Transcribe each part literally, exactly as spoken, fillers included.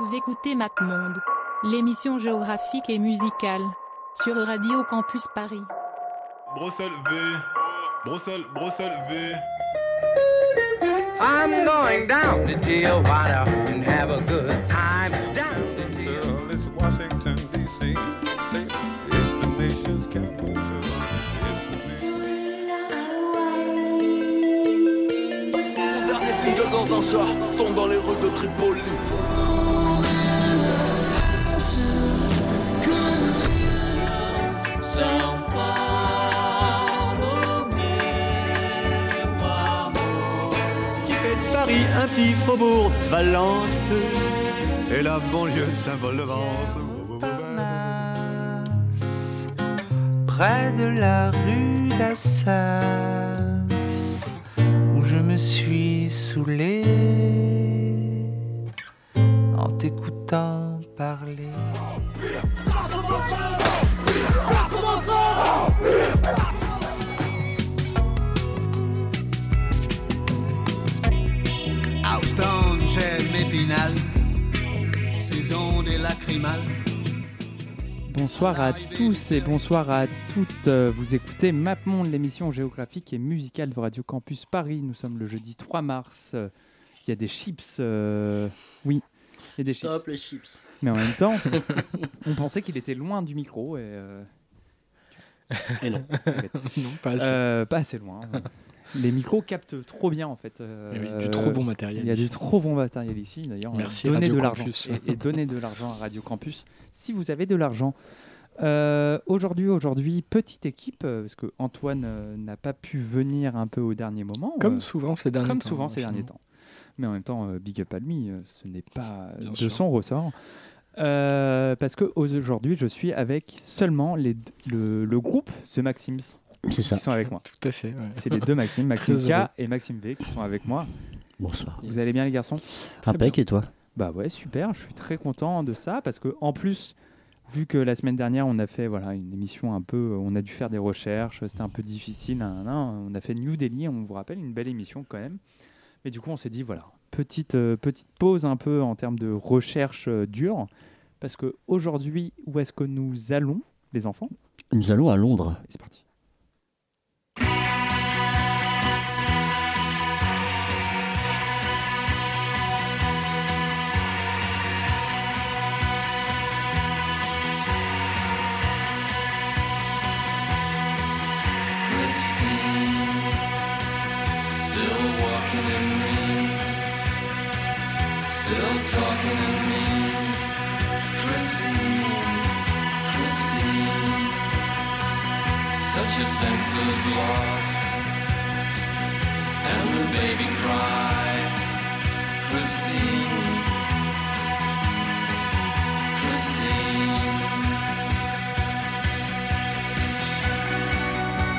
Vous écoutez MapMonde, l'émission géographique et musicale, sur Radio Campus Paris. Brossel V, Brossel, Brossel V. I'm going down to Tijuana and have a good time. Down to Tijuana. It's Washington, D C. It's the nation's capital. It's the nation's capital. Dernier single dans un chat, tombe dans les rues de Tripoli. Qui fait de Paris un petit faubourg de Valence et la banlieue symbole de Vence. Près de la rue d'Assas où je me suis saoulé en t'écoutant parler. Houston, j'aime Épinal, saison des lacrymales. Bonsoir à tous et bonsoir à toutes. Vous écoutez MapMonde, l'émission géographique et musicale de Radio Campus Paris. Nous sommes le jeudi trois mars. Il y a des chips. Euh... Oui, il y a des Stop chips. Les chips. Mais en même temps, on pensait qu'il était loin du micro et. Euh... Et non, non pas, assez. Euh, pas assez loin. Ouais. Les micros captent trop bien en fait. Euh, il y a du trop bon matériel. Il y a ici. du trop bon matériel ici d'ailleurs. Merci Radio de Campus. Et, et donnez de l'argent à Radio Campus si vous avez de l'argent. Euh, aujourd'hui, aujourd'hui, petite équipe parce que Antoine euh, n'a pas pu venir un peu au dernier moment. Comme euh, souvent ces derniers comme temps. Comme souvent ces derniers temps. Mais en même temps, euh, big up à lui, euh, ce n'est pas bien de sûr. son ressort. Euh, parce qu'aujourd'hui, je suis avec seulement les, le, le groupe The Maxims qui sont avec moi. Tout à fait. Ouais. C'est les deux Maxims, Maxime K et Maxime V qui sont avec moi. Bonsoir. Vous allez bien les garçons ? Impec, et toi ? Bah ouais, super. Je suis très content de ça parce que en plus, vu que la semaine dernière, on a fait voilà une émission un peu, on a dû faire des recherches, c'était un peu difficile. Hein, hein, on a fait New Delhi, on vous rappelle, une belle émission quand même. Mais du coup, on s'est dit voilà. Petite, euh, petite pause un peu en termes de recherche euh, dure, parce qu'aujourd'hui, où est-ce que nous allons, les enfants ? Nous allons à Londres. Et c'est parti. Such a sense of loss and the baby cry, Christine, Christine,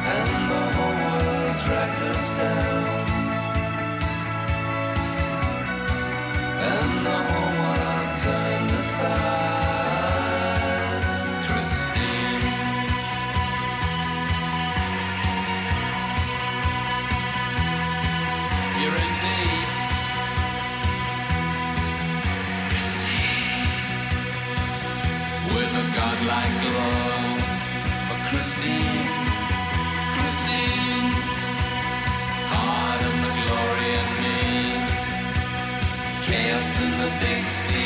and the whole world tracked us down, and the whole world turned aside. Like glow, but Christine, Christine, heart in the glory of me, chaos in the big sea.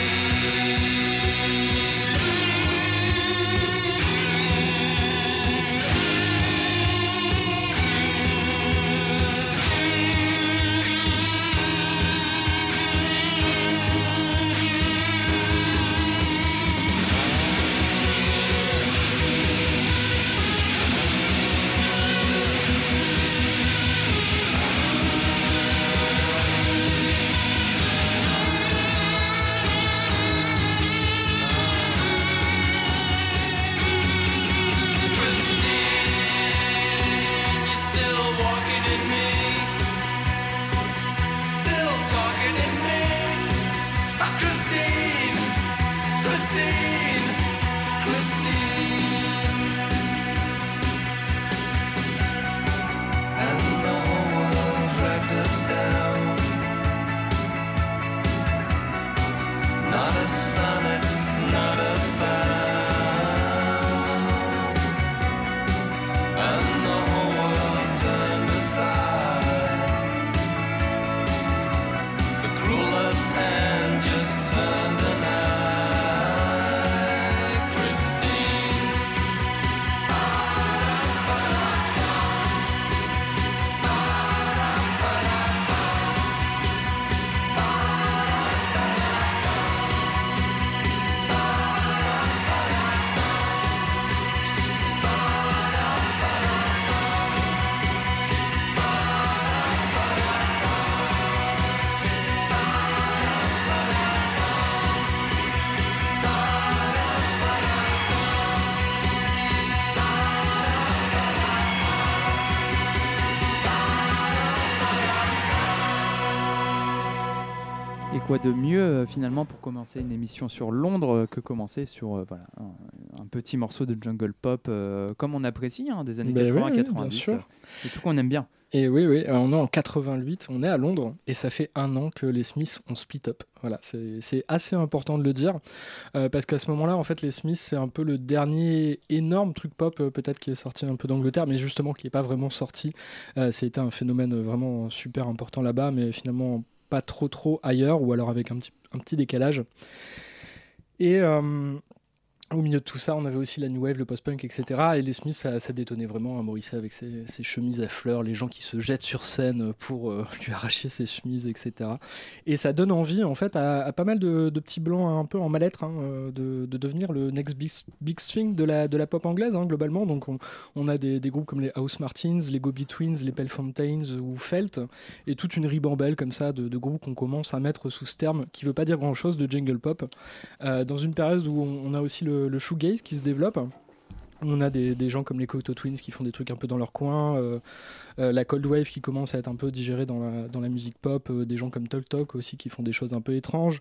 Et quoi de mieux euh, finalement pour commencer une émission sur Londres euh, que commencer sur euh, voilà, un, un petit morceau de jungle pop euh, comme on apprécie hein, des années ben quatre-vingts, oui, quatre-vingt-dix, oui, c'est tout qu'on aime bien. Et oui, oui, on est en quatre-vingt-huit, on est à Londres, et ça fait un an que les Smiths ont split up. Voilà, c'est, c'est assez important de le dire, euh, parce qu'à ce moment-là, en fait, les Smiths, c'est un peu le dernier énorme truc pop, euh, peut-être qui est sorti un peu d'Angleterre, mais justement qui n'est pas vraiment sorti. Euh, c'était un phénomène vraiment super important là-bas, mais finalement pas trop trop ailleurs, ou alors avec un petit, un petit décalage. Et... Euh, au milieu de tout ça, on avait aussi la new wave, le post-punk, et cetera. Et les Smiths, ça, ça détonnait vraiment. Hein, Morrissey avec ses, ses chemises à fleurs, les gens qui se jettent sur scène pour euh, lui arracher ses chemises, et cetera. Et ça donne envie, en fait, à, à pas mal de, de petits blancs un peu en mal-être hein, de, de devenir le next big, big thing de la, de la pop anglaise, hein, globalement. Donc, on, on a des, des groupes comme les House Martins, les Go Betweens, les Belle Fontaines ou Felt, et toute une ribambelle comme ça de, de groupes qu'on commence à mettre sous ce terme, qui ne veut pas dire grand-chose, de jungle pop, euh, dans une période où on, on a aussi le le shoegaze qui se développe. On a des, des gens comme les Cocteau Twins qui font des trucs un peu dans leur coin, euh, euh, la cold wave qui commence à être un peu digérée dans la, dans la musique pop, euh, des gens comme Talk Talk aussi qui font des choses un peu étranges,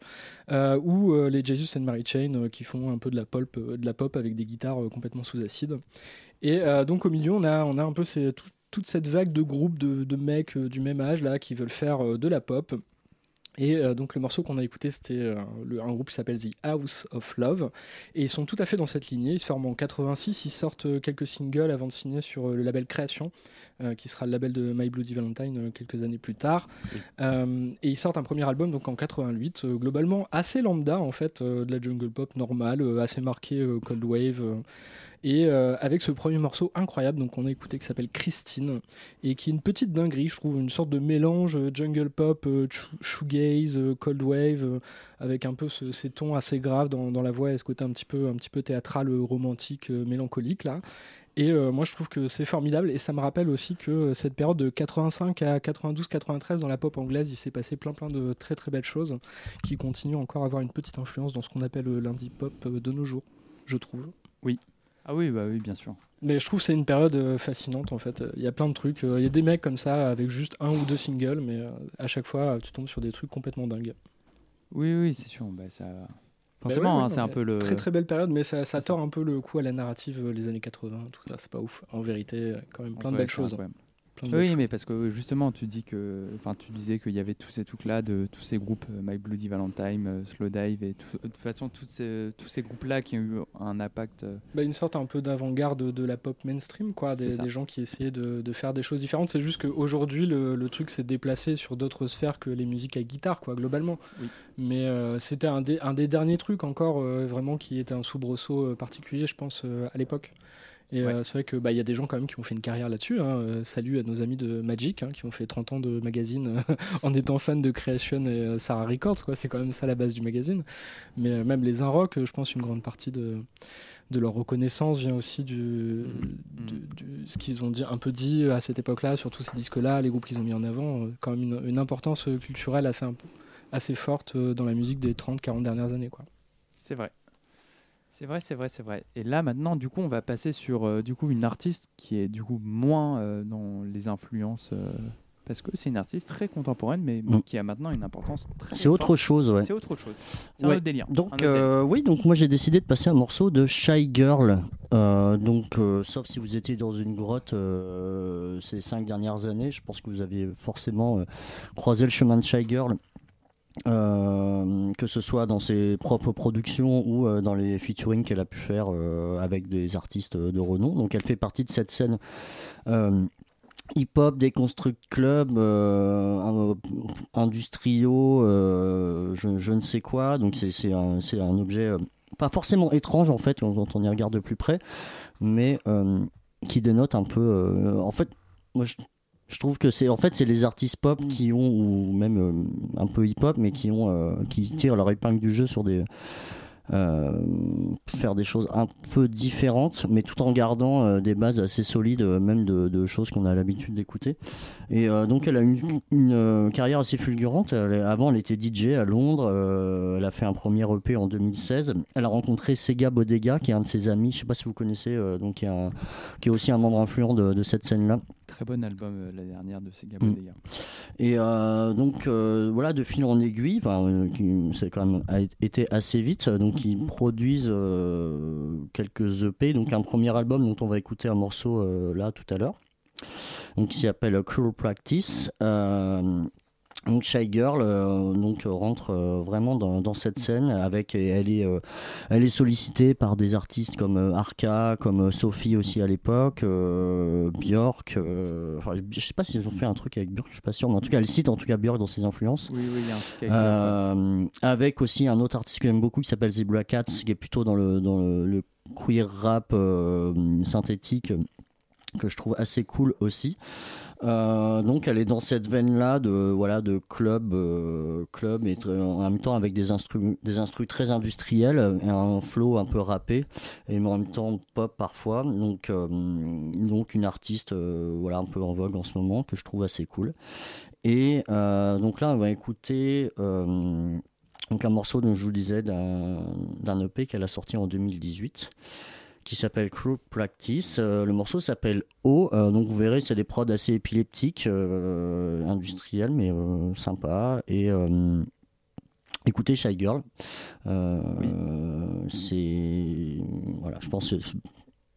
euh, ou euh, les Jesus and Mary Chain euh, qui font un peu de la pop, euh, de la pop avec des guitares euh, complètement sous acide. Et euh, donc au milieu on a, on a un peu ces, tout, toute cette vague de groupes de, de mecs euh, du même âge là, qui veulent faire euh, de la pop. Et euh, donc le morceau qu'on a écouté, c'était euh, le, un groupe qui s'appelle The House of Love, et ils sont tout à fait dans cette lignée. Ils se forment en quatre-vingt-six, ils sortent quelques singles avant de signer sur le label Création, euh, qui sera le label de My Bloody Valentine euh, quelques années plus tard. Oui. Euh, et ils sortent un premier album donc en quatre-vingt-huit, euh, globalement assez lambda en fait, euh, de la jungle pop normale, euh, assez marqué euh, cold wave, euh, et euh, avec ce premier morceau incroyable donc qu'on a écouté qui s'appelle Christine, et qui est une petite dinguerie, je trouve, une sorte de mélange euh, jungle pop, euh, shoegaze, cold wave, avec un peu ce, ces tons assez graves dans, dans la voix et ce côté un petit peu, un petit peu théâtral, romantique, mélancolique là. Et euh, moi je trouve que c'est formidable, et ça me rappelle aussi que cette période de quatre-vingt-cinq à quatre-vingt-douze quatre-vingt-treize dans la pop anglaise, il s'est passé plein plein de très très belles choses qui continuent encore à avoir une petite influence dans ce qu'on appelle l'indie pop de nos jours, je trouve. Oui. Ah oui, bah oui, bien sûr. Mais je trouve que c'est une période fascinante en fait. Il y a plein de trucs. Il y a des mecs comme ça avec juste un ou deux singles, mais à chaque fois tu tombes sur des trucs complètement dingues. Oui, oui, c'est sûr. Bah, ça... Forcément, bah ouais, ouais, hein, c'est un peu le. Très très belle période, mais ça, ça tord un peu le coup à la narrative les années quatre-vingt, tout ça. C'est pas ouf. En vérité, quand même plein ouais, de belles choses. Plein de oui, belles mais choses. Parce que justement, tu dis que, enfin, tu disais qu'il y avait tous ces trucs-là de tous ces groupes, My Bloody Valentine, Slowdive, et tout, de toute façon tous ces, tous ces groupes-là qui ont eu un impact. Bah, une sorte un peu d'avant-garde de, de la pop mainstream, quoi, des, des gens qui essayaient de, de faire des choses différentes. C'est juste qu'aujourd'hui, le, le truc s'est déplacé sur d'autres sphères que les musiques à guitare, quoi, globalement. Oui. Mais euh, c'était un des, un des derniers trucs encore euh, vraiment qui était un soubresaut euh, particulier, je pense, euh, à l'époque. Et ouais. euh, c'est vrai qu'il bah, y a des gens quand même qui ont fait une carrière là-dessus. Hein. Euh, salut à nos amis de Magic, hein, qui ont fait trente ans de magazine en étant fans de Creation et euh, Sarah Records. Quoi. C'est quand même ça la base du magazine. Mais euh, même les Unrock, euh, je pense une grande partie de, de leur reconnaissance vient aussi du, mmh. du, du ce qu'ils ont dit, un peu dit à cette époque-là, sur tous ces disques-là, les groupes qu'ils ont mis en avant. Euh, quand même une, une importance culturelle assez, assez forte euh, dans la musique des trente à quarante dernières années. Quoi. C'est vrai. C'est vrai, c'est vrai, c'est vrai. Et là, maintenant, du coup, on va passer sur euh, du coup, une artiste qui est du coup moins euh, dans les influences, euh, parce que c'est une artiste très contemporaine, mais mmh. qui a maintenant une importance très C'est forte. autre chose, ouais. C'est autre chose. C'est ouais. un autre délire. Donc, autre euh, délire. Oui, donc moi, j'ai décidé de passer un morceau de Shy Girl. Euh, donc, euh, sauf si vous étiez dans une grotte euh, ces cinq dernières années, je pense que vous avez forcément euh, croisé le chemin de Shy Girl. Euh, que ce soit dans ses propres productions ou euh, dans les featuring qu'elle a pu faire euh, avec des artistes de renom. Donc elle fait partie de cette scène euh, hip-hop, déconstruct club, euh, industriaux, euh, je, je ne sais quoi. Donc c'est, c'est, un, c'est un objet euh, pas forcément étrange en fait quand on y regarde de plus près, mais euh, qui dénote un peu... Euh, en fait, moi je... Je trouve que c'est en fait c'est les artistes pop qui ont ou même euh, un peu hip-hop mais qui ont euh, qui tirent leur épingle du jeu sur des euh, faire des choses un peu différentes mais tout en gardant euh, des bases assez solides même de, de choses qu'on a l'habitude d'écouter. Et euh, donc elle a eu une, une euh, carrière assez fulgurante. Elle, avant elle était D J à Londres. Euh, elle a fait un premier E P en deux mille seize. Elle a rencontré Sega Bodega qui est un de ses amis. Je sais pas si vous connaissez euh, donc qui est, un, qui est aussi un membre influent de, de cette scène là. très bon album euh, la dernière de ces Gabodéa. Et euh, donc euh, voilà, de fil en aiguille, euh, c'est quand même a été assez vite. Donc ils produisent euh, quelques E P, donc un premier album dont on va écouter un morceau euh, là tout à l'heure, donc qui s'appelle Cruel Practice. Euh, Donc Shy Girl euh, donc rentre euh, vraiment dans, dans cette scène avec, et elle est euh, elle est sollicitée par des artistes comme euh, Arca, comme euh, Sophie aussi à l'époque, euh, Björk. Euh, enfin, je sais pas s'ils ont fait un truc avec Björk, je suis pas sûr, mais en tout cas elle cite en tout cas Björk dans ses influences. Oui oui, il y a un truc avec, euh, avec aussi un autre artiste que j'aime beaucoup qui s'appelle Zebra Cats, qui est plutôt dans le dans le, le queer rap euh, synthétique, que je trouve assez cool aussi. Euh, donc elle est dans cette veine là de voilà de club euh, club et très, en même temps avec des instruments des instruments très industriels et un flow un peu rappé et en même temps pop parfois, donc euh, donc une artiste euh, voilà un peu en vogue en ce moment que je trouve assez cool. Et euh, donc là on va écouter euh, donc un morceau dont je vous disais d'un d'un E P qu'elle a sorti en deux mille dix-huit qui s'appelle Crew Practice. Euh, le morceau s'appelle O, euh, donc vous verrez c'est des prods assez épileptiques, euh, industriels mais euh, sympas. Et euh, écoutez Shy Girl, euh, oui. euh, c'est voilà, je pense que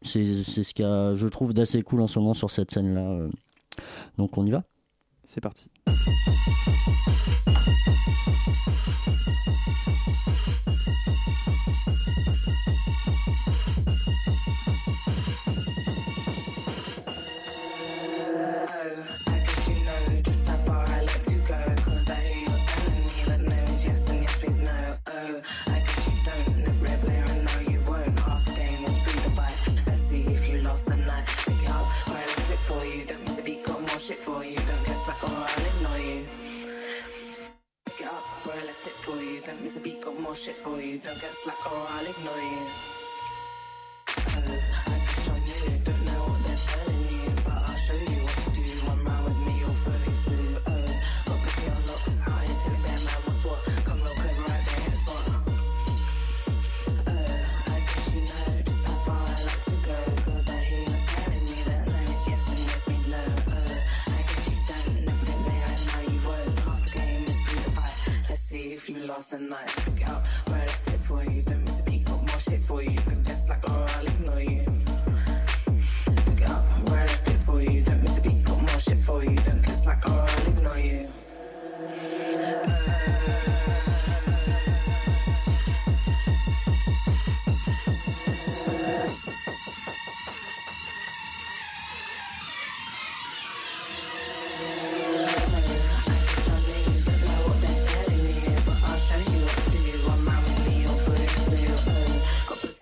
c'est c'est ce que je trouve d'assez cool en ce moment sur cette scène là. Donc on y va, c'est parti. Shit for you, don't get slack or I'll ignore you. Lost the night, look out, where I left it for you. Don't miss a beat, got more shit for you. Don't guess like, or I'll ignore you. Look out, where I left it for you. Don't miss a beat, got more shit for you. Don't guess like, or I'll ignore you.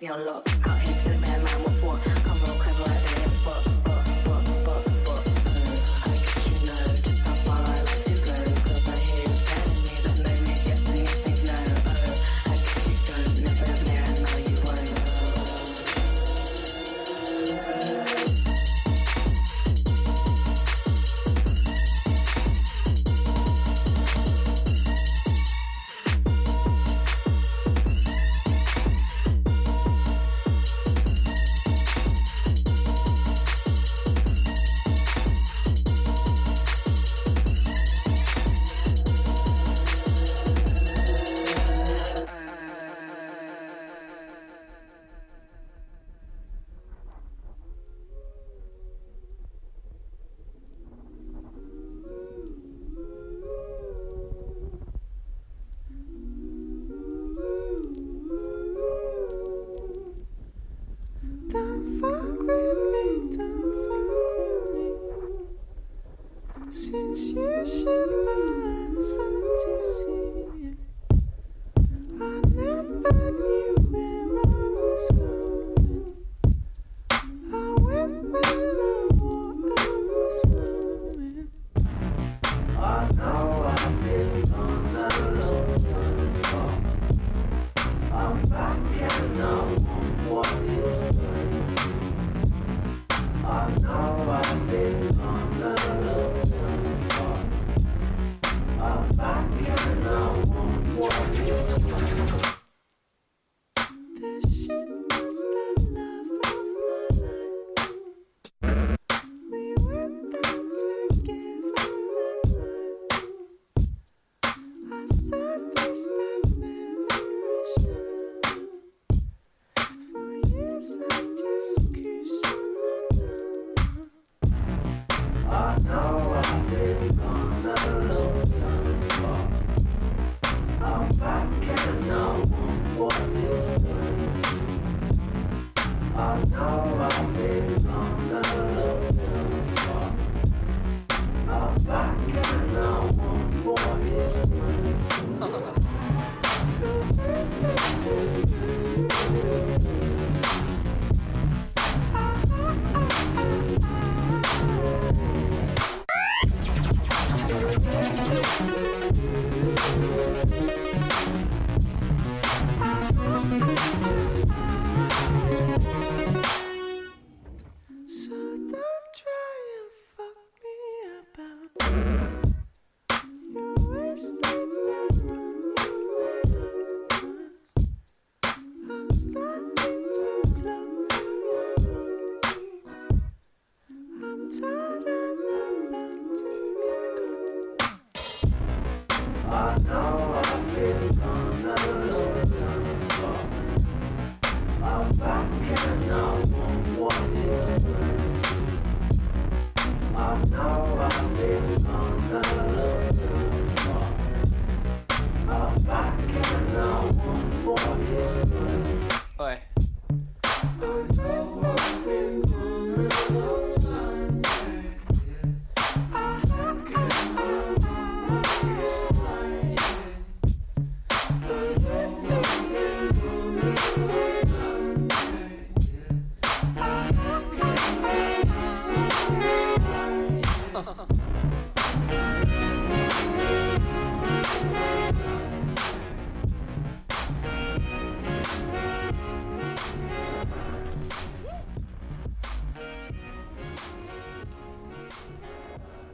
Unlock out here to the bare man, what's what? Come on, cause right there, it's what, what, what, what, what. I guess you know just how far I like to go. Cause I hear you telling me that no means yes and yes means no. Oh, I guess you don't never play and now you won't.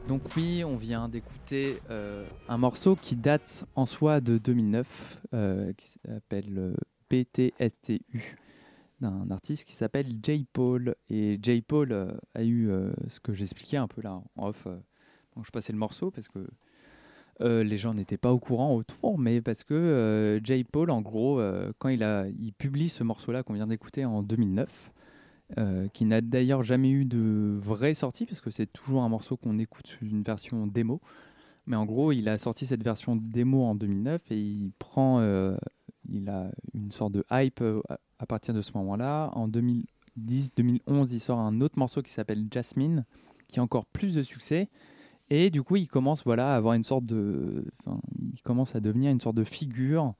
Donc oui, on vient d'écouter euh, un morceau qui date en soi de deux mille neuf, euh, qui s'appelle P T S T U, d'un artiste qui s'appelle Jai Paul. Et Jai Paul euh, a eu euh, ce que j'expliquais un peu là en off, euh, quand je passais le morceau, parce que euh, les gens n'étaient pas au courant autour, mais parce que euh, Jai Paul, en gros, euh, quand il, a, il publie ce morceau-là qu'on vient d'écouter en deux mille neuf, Euh, qui n'a d'ailleurs jamais eu de vraie sortie, parce que c'est toujours un morceau qu'on écoute sous une version démo. Mais en gros, il a sorti cette version démo en deux mille neuf et il prend, euh, il a une sorte de hype à partir de ce moment-là. En deux mille dix, deux mille onze, il sort un autre morceau qui s'appelle Jasmine, qui a encore plus de succès. Et du coup, il commence, voilà, à avoir une sorte de, enfin, il commence à devenir une sorte de figure.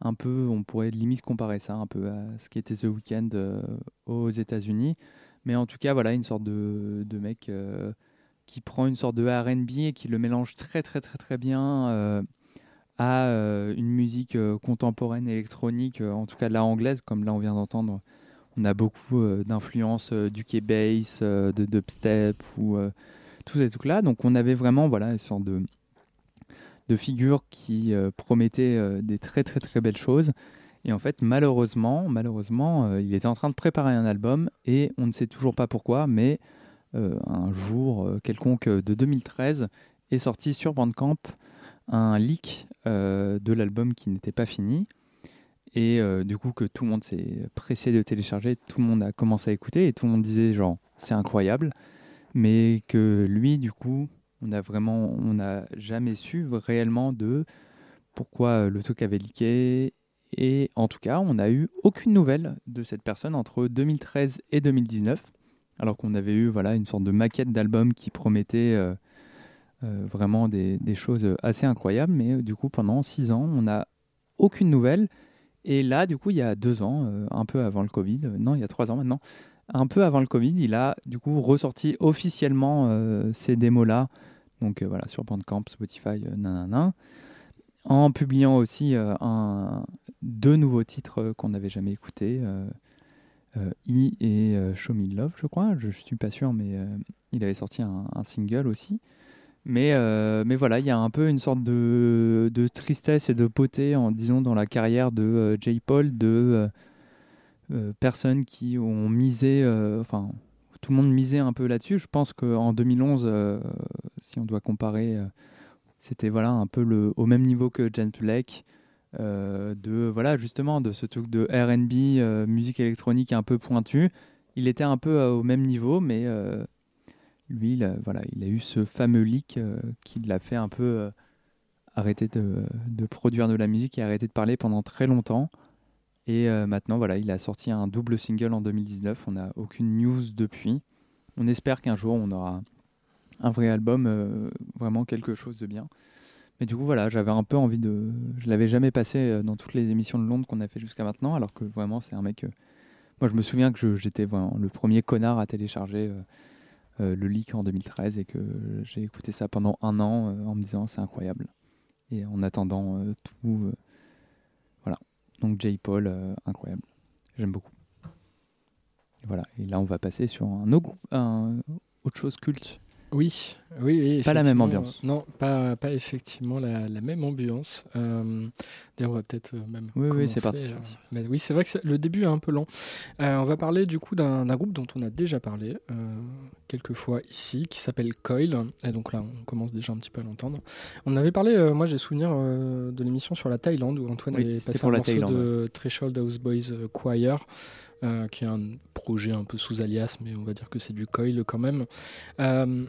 Un peu, on pourrait limite comparer ça un peu à ce qui était The Weeknd euh, aux États-Unis, mais en tout cas voilà une sorte de, de mec euh, qui prend une sorte de R and B et qui le mélange très très très très bien euh, à euh, une musique euh, contemporaine électronique, euh, en tout cas de la anglaise, comme là on vient d'entendre. On a beaucoup euh, d'influences euh, du K-bass, euh, de dubstep ou euh, tous ces trucs-là. Donc on avait vraiment voilà une sorte de de figures qui euh, promettaient euh, des très très très belles choses. Et en fait, malheureusement, malheureusement euh, il était en train de préparer un album et on ne sait toujours pas pourquoi, mais euh, un jour euh, quelconque de deux mille treize est sorti sur Bandcamp un leak euh, de l'album qui n'était pas fini. Et euh, du coup, que tout le monde s'est pressé de télécharger, tout le monde a commencé à écouter et tout le monde disait genre c'est incroyable, mais que lui du coup... On a vraiment, on n'a jamais su réellement de pourquoi le truc avait leaké. Et en tout cas, on n'a eu aucune nouvelle de cette personne entre deux mille treize et deux mille dix-neuf, alors qu'on avait eu voilà, une sorte de maquette d'album qui promettait euh, euh, vraiment des, des choses assez incroyables. Mais euh, du coup, pendant six ans, on n'a aucune nouvelle. Et là, du coup, il y a deux ans, euh, un peu avant le Covid, euh, non, il y a trois ans maintenant, un peu avant le Covid, il a du coup ressorti officiellement euh, ces démos-là, donc euh, voilà, sur Bandcamp, Spotify, euh, nanana, en publiant aussi euh, un, deux nouveaux titres euh, qu'on n'avait jamais écoutés, euh, euh, E et euh, Show Me Love, je crois, je ne suis pas sûr, mais euh, il avait sorti un, un single aussi. Mais, euh, mais voilà, il y a un peu une sorte de, de tristesse et de potée, en, disons, dans la carrière de euh, Jai Paul, de... Euh, Euh, personnes qui ont misé, euh, enfin tout le monde misait un peu là-dessus. Je pense qu'en deux mille onze, euh, si on doit comparer, euh, c'était voilà un peu le, au même niveau que James Blake, euh, de voilà justement de ce truc de R and B, euh, musique électronique un peu pointue. Il était un peu euh, au même niveau, mais euh, lui, il a, voilà, il a eu ce fameux leak euh, qui l'a fait un peu euh, arrêter de, de produire de la musique et arrêter de parler pendant très longtemps. Et euh, maintenant, voilà, il a sorti un double single en deux mille dix-neuf. On n'a aucune news depuis. On espère qu'un jour, on aura un vrai album, euh, vraiment quelque chose de bien. Mais du coup, voilà, j'avais un peu envie de... Je l'avais jamais passé dans toutes les émissions de Londres qu'on a fait jusqu'à maintenant, alors que vraiment, c'est un mec... Moi, je me souviens que je, j'étais vraiment le premier connard à télécharger euh, le leak en deux mille treize et que j'ai écouté ça pendant un an euh, en me disant « c'est incroyable ». Et en attendant euh, tout... Euh, voilà. Donc, Jai Paul, euh, incroyable. J'aime beaucoup. Et voilà. Et là, on va passer sur un autre, un, autre chose culte. Oui, oui, oui. Pas la même ambiance. Non, pas, pas effectivement la, la même ambiance. Euh, d'ailleurs, on va peut-être même oui, commencer. Oui, c'est parti. Euh, mais oui, c'est vrai que c'est, le début est un peu lent. Euh, on va parler du coup d'un, d'un groupe dont on a déjà parlé euh, quelques fois ici, qui s'appelle Coil. Et donc là, on commence déjà un petit peu à l'entendre. On avait parlé, euh, moi j'ai souvenir euh, de l'émission sur la Thaïlande, où Antoine oui, avait passé un morceau de ouais. Threshold House Boys Choir. Euh, qui est un projet un peu sous alias, mais on va dire que c'est du coil quand même. Euh,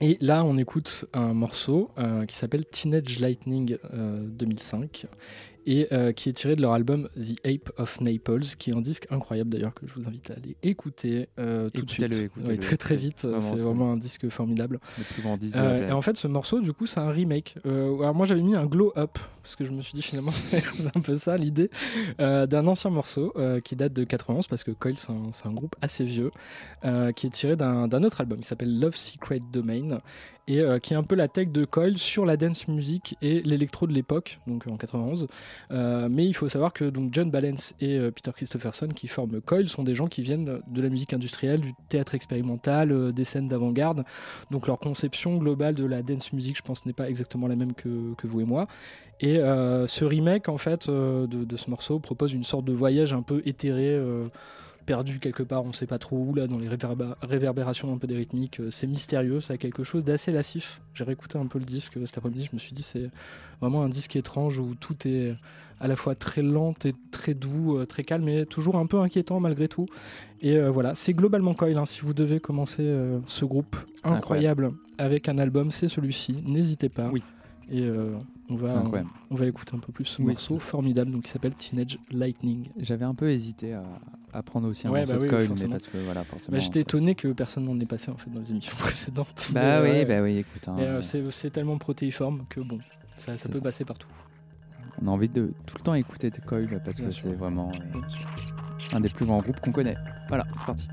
et là, on écoute un morceau euh, qui s'appelle Teenage Lightning euh, deux mille cinq et euh, qui est tiré de leur album The Ape of Naples, qui est un disque incroyable d'ailleurs que je vous invite à aller écouter euh, tout de suite. Écoutez-le, ouais, très très vite, vraiment, c'est vraiment un disque formidable. Le plus grand disque de la planète. Et en fait, ce morceau, du coup, c'est un remake. Euh, alors moi, j'avais mis un glow up, parce que je me suis dit finalement, c'est un peu ça l'idée, euh, d'un ancien morceau euh, qui date de quatre-vingt-onze, parce que Coil, c'est un, c'est un groupe assez vieux, euh, qui est tiré d'un, d'un autre album qui s'appelle Love Secret Domain, et euh, qui est un peu la tech de Coil sur la dance music et l'électro de l'époque, donc en quatre-vingt-onze. Euh, mais il faut savoir que donc, John Balance et euh, Peter Christopherson qui forment Coil sont des gens qui viennent de la musique industrielle, du théâtre expérimental, euh, des scènes d'avant-garde. Donc leur conception globale de la dance music, je pense, n'est pas exactement la même que, que vous et moi. Et euh, ce remake en fait euh, de, de ce morceau propose une sorte de voyage un peu éthéré, euh, perdu quelque part, on sait pas trop où, là, dans les réverba- réverbérations un peu des rythmiques, euh, c'est mystérieux, ça a quelque chose d'assez lassif. J'ai réécouté un peu le disque cet après-midi, je me suis dit c'est vraiment un disque étrange où tout est à la fois très lent et très doux, euh, très calme et toujours un peu inquiétant malgré tout. Et euh, voilà, c'est globalement Coil, hein, si vous devez commencer euh, ce groupe incroyable, incroyable avec un album, c'est celui-ci, n'hésitez pas. Oui. Et euh, on, va, on va écouter un peu plus ce oui, morceau formidable donc, qui s'appelle Teenage Lightning. J'avais un peu hésité à, à prendre aussi un ouais, morceau bah de oui, Coil, mais parce que voilà, forcément. Bah, j'étais étonné que personne n'en ait passé en fait, dans les émissions précédentes. Bah mais, oui, euh, bah oui, écoute. Hein, euh, ouais. c'est, c'est tellement protéiforme que bon, ça, ça peut ça. passer partout. On a envie de tout le temps écouter de Coil parce bien que sûr. C'est vraiment euh, un des plus grands groupes qu'on connaît. Voilà, c'est parti.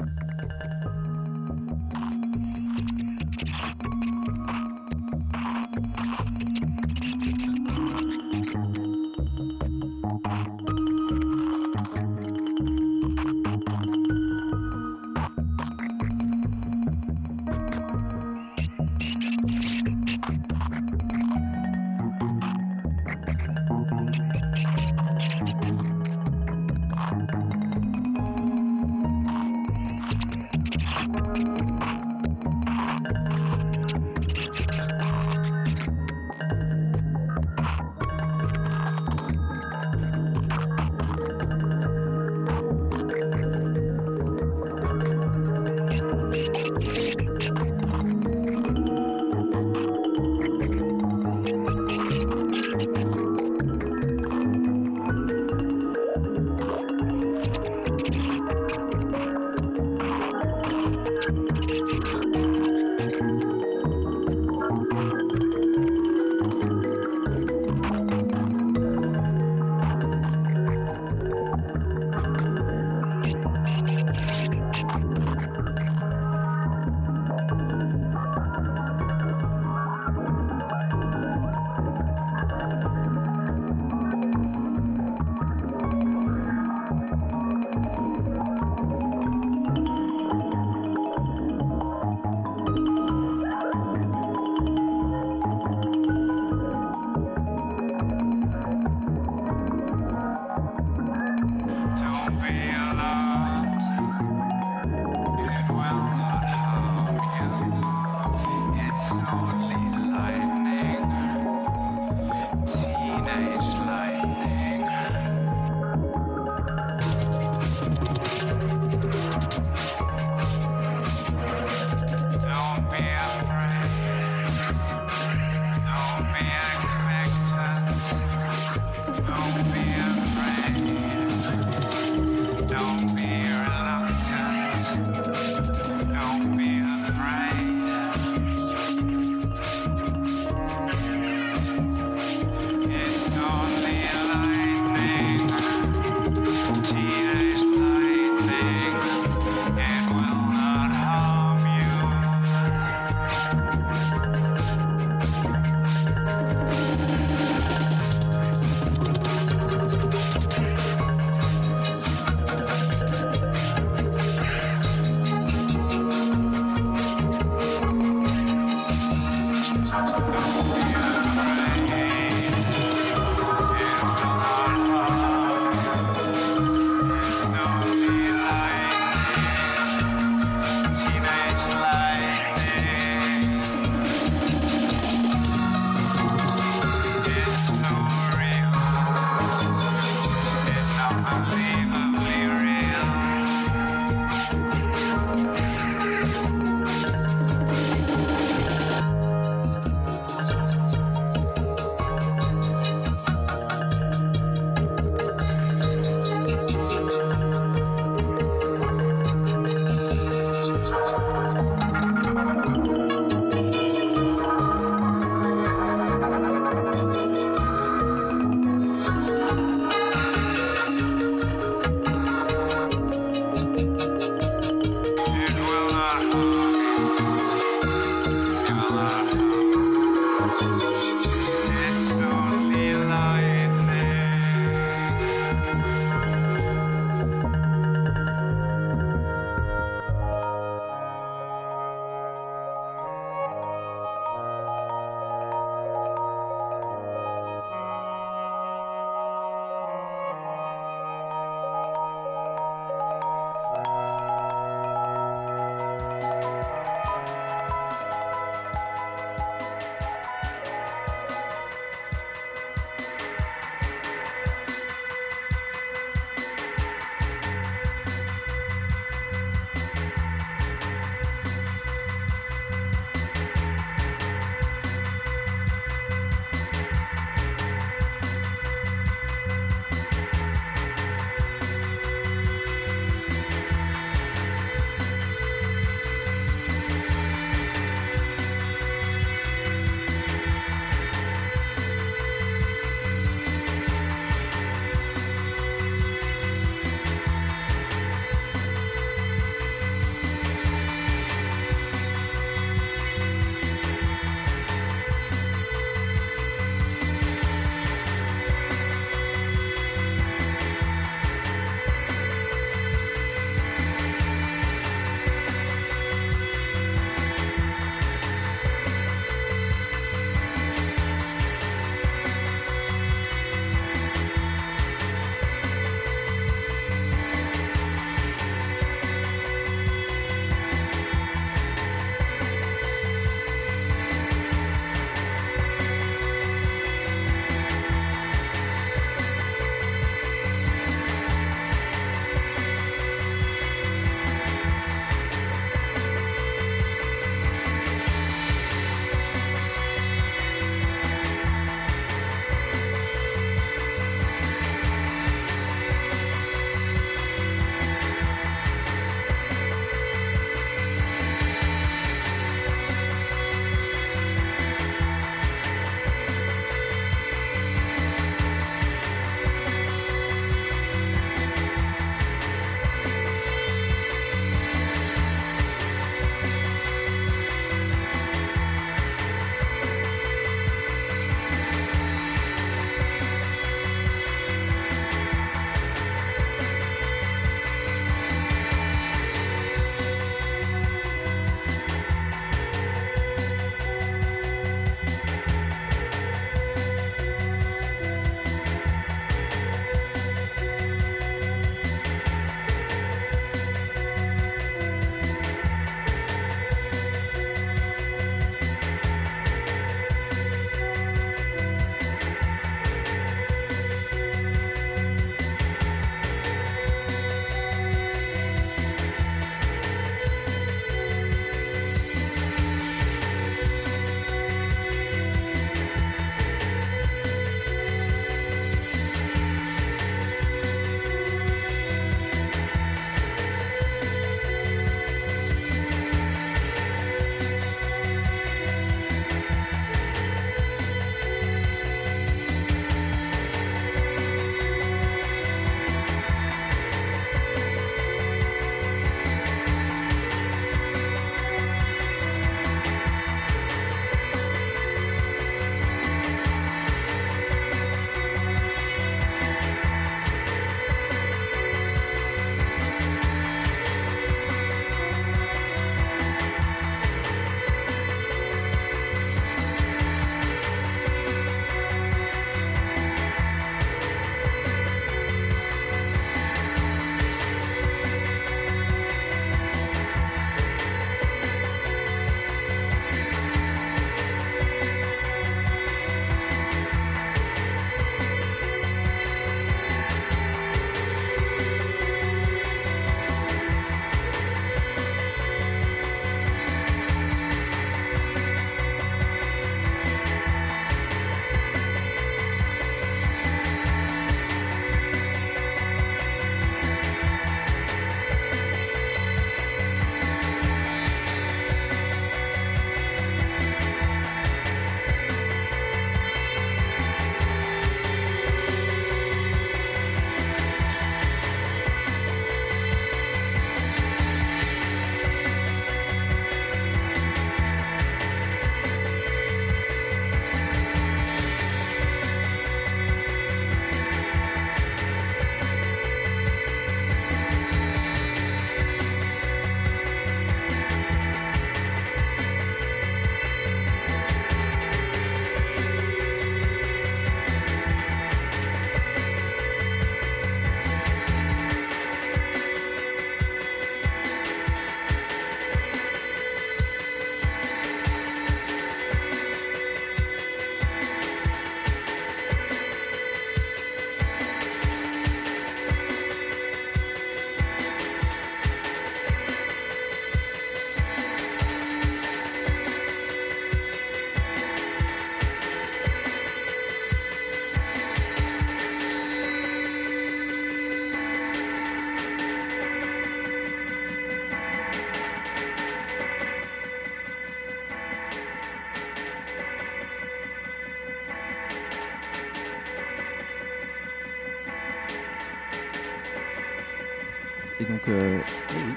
Et donc, euh, oui, oui.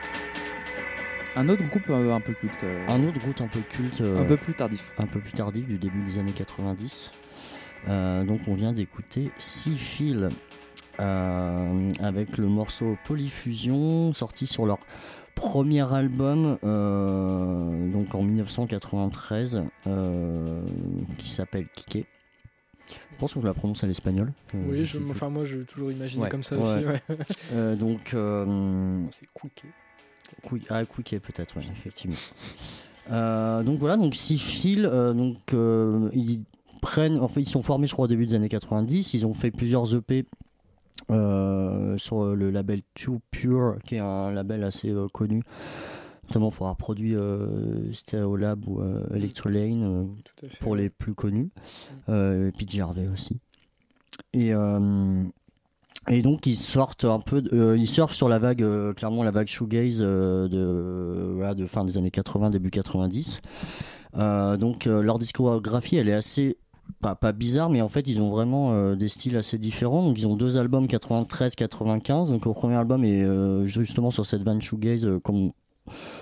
un autre groupe euh, un peu culte. Euh, un autre groupe un peu culte. Euh, un peu plus tardif. Un peu plus tardif, du début des années quatre-vingt-dix. Euh, donc, on vient d'écouter Seefeel euh, avec le morceau Polyfusion, sorti sur leur premier album, euh, donc en dix-neuf cent quatre-vingt-treize, euh, qui s'appelle Kike. Je pense que je la prononce à l'espagnol. Euh, oui, je, enfin moi je toujours imaginé ouais, comme ça ouais. aussi. Ouais. Euh, donc euh, c'est Kike. Kike, ah Kike peut-être, ouais, effectivement. Euh, donc voilà, donc Seefeel, euh, donc euh, ils prennent, en fait ils sont formés je crois au début des années quatre-vingt-dix, ils ont fait plusieurs E P. Euh, sur le label Too Pure, qui est un label assez euh, connu, notamment pour avoir produit euh, Stereolab ou euh, Electrolane euh, pour les plus connus, euh, et puis Gervais aussi. Et, euh, et donc ils sortent un peu, euh, ils surfent sur la vague, euh, clairement la vague shoegaze euh, de, euh, voilà, de fin des années quatre-vingts, début quatre-vingt-dix. Euh, donc euh, leur discographie, elle est assez Pas, pas bizarre, mais en fait ils ont vraiment euh, des styles assez différents. Donc ils ont deux albums, quatre-vingt-treize quatre-vingt-quinze. Donc le premier album est euh, justement sur cette van shoegaze, euh, comme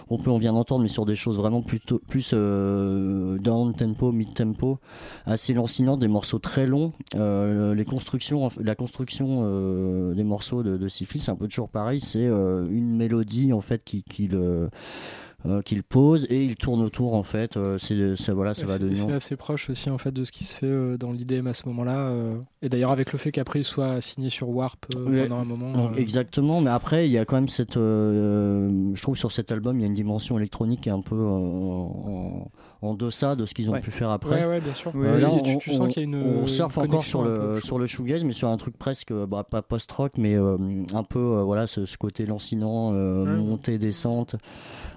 on peut on vient d'entendre, mais sur des choses vraiment plutôt plus euh, down tempo, mid tempo, assez lancinantes, des morceaux très longs. Euh, les constructions, la construction euh, des morceaux de, de Seefeel, c'est un peu toujours pareil. C'est euh, une mélodie en fait qui, qui le Euh, qu'il pose et il tourne autour en fait. Euh, c'est, c'est, voilà, ça ouais, va c'est, c'est assez proche aussi en fait de ce qui se fait euh, dans l'I D M à ce moment-là. Euh, et d'ailleurs avec le fait qu'après il soit signé sur Warp euh, oui, pendant un moment. Euh... Exactement, mais après il y a quand même cette. Euh, je trouve sur cet album il y a une dimension électronique qui est un peu euh, en, en deçà de ce qu'ils ont ouais. pu faire après. Ouais, ouais, bien sûr. Euh, ouais, là, on, tu, tu on, sens qu'il y a une. On surfe encore sur le sur le shoegaze, mais sur un truc presque bah, pas post-rock, mais euh, un peu euh, voilà ce, ce côté lancinant, euh, ouais. montée, descente.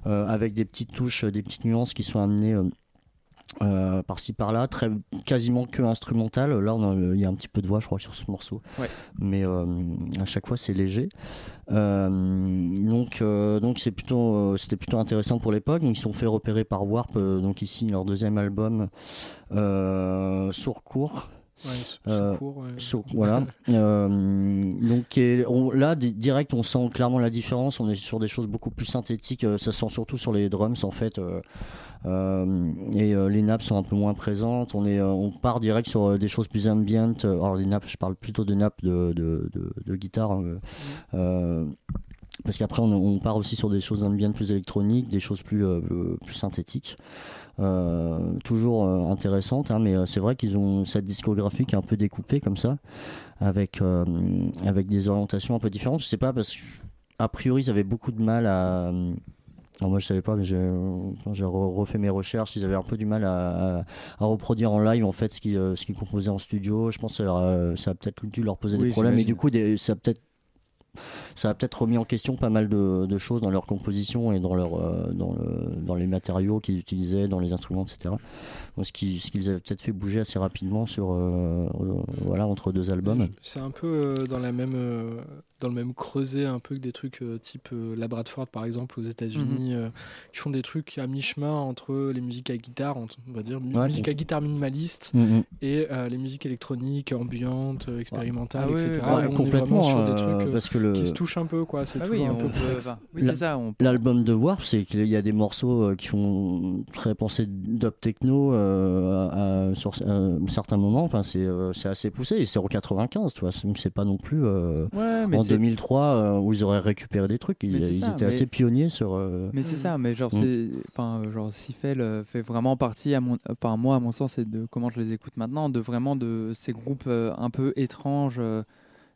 Euh, avec des petites touches, des petites nuances qui sont amenées euh, euh, par-ci par-là, très, quasiment que instrumentales. Là, on a, il y a un petit peu de voix, je crois, sur ce morceau. Ouais. Mais euh, à chaque fois, c'est léger. Euh, donc, euh, donc c'est plutôt, euh, c'était plutôt intéressant pour l'époque. Donc, ils se sont fait repérer par Warp. Euh, donc, ils signent leur deuxième album, euh, Sourcourt. Ouais, euh, cours, ouais. sur, voilà. euh, donc et on, là d- direct on sent clairement la différence, on est sur des choses beaucoup plus synthétiques, euh, ça se sent surtout sur les drums en fait, euh, euh, et euh, les nappes sont un peu moins présentes, on, est, euh, on part direct sur euh, des choses plus ambiantes, alors les nappes, je parle plutôt de nappes de, de, de, de guitare euh, ouais. euh, parce qu'après on, on part aussi sur des choses ambiantes plus électroniques, des choses plus, euh, plus synthétiques. Euh, toujours euh, intéressante, hein, mais euh, c'est vrai qu'ils ont cette discographie qui est un peu découpée comme ça, avec euh, avec des orientations un peu différentes. Je sais pas parce qu'a priori ils avaient beaucoup de mal à. Alors moi je savais pas, mais j'ai, quand j'ai refait mes recherches, ils avaient un peu du mal à, à, à reproduire en live en fait ce qu'ils euh, ce qu'ils composaient en studio. Je pense que euh, ça a peut-être dû leur poser oui, des problèmes, et du coup des, ça a peut-être Ça a peut-être remis en question pas mal de, de choses dans leur composition et dans, leur, euh, dans, le, dans les matériaux qu'ils utilisaient, dans les instruments, et cetera. Donc, ce, qui, ce qu'ils avaient peut-être fait bouger assez rapidement sur, euh, euh, voilà, entre deux albums. C'est un peu euh, dans, la même, euh, dans le même creuset un peu que des trucs euh, type euh, la Bradford par exemple aux États-Unis, mm-hmm. euh, qui font des trucs à mi-chemin entre les musiques à guitare, on va dire ouais, musique c'est... à guitare minimaliste mm-hmm. et euh, les musiques électroniques ambiantes, expérimentales, ah, ouais, et cetera. Ouais, complètement, on est vraiment sur des trucs. Euh, parce que le... qui se touche un peu quoi, c'est ah oui, un peu peut... enfin, oui, c'est ça, on... l'album de Warp, c'est qu'il y a des morceaux qui font très penser dub techno euh, à, à, sur euh, certains moments, enfin c'est euh, c'est assez poussé et c'est en quatre-vingt-quinze, tu vois, c'est pas non plus euh, ouais, en c'est... deux mille trois euh, où ils auraient récupéré des trucs, ils, ils ça, étaient mais... assez pionniers sur euh... mais c'est ça, mais genre mmh. c'est enfin genre Seefeel fait vraiment partie à mon enfin moi à mon sens, c'est de comment je les écoute maintenant, de vraiment de ces groupes un peu étranges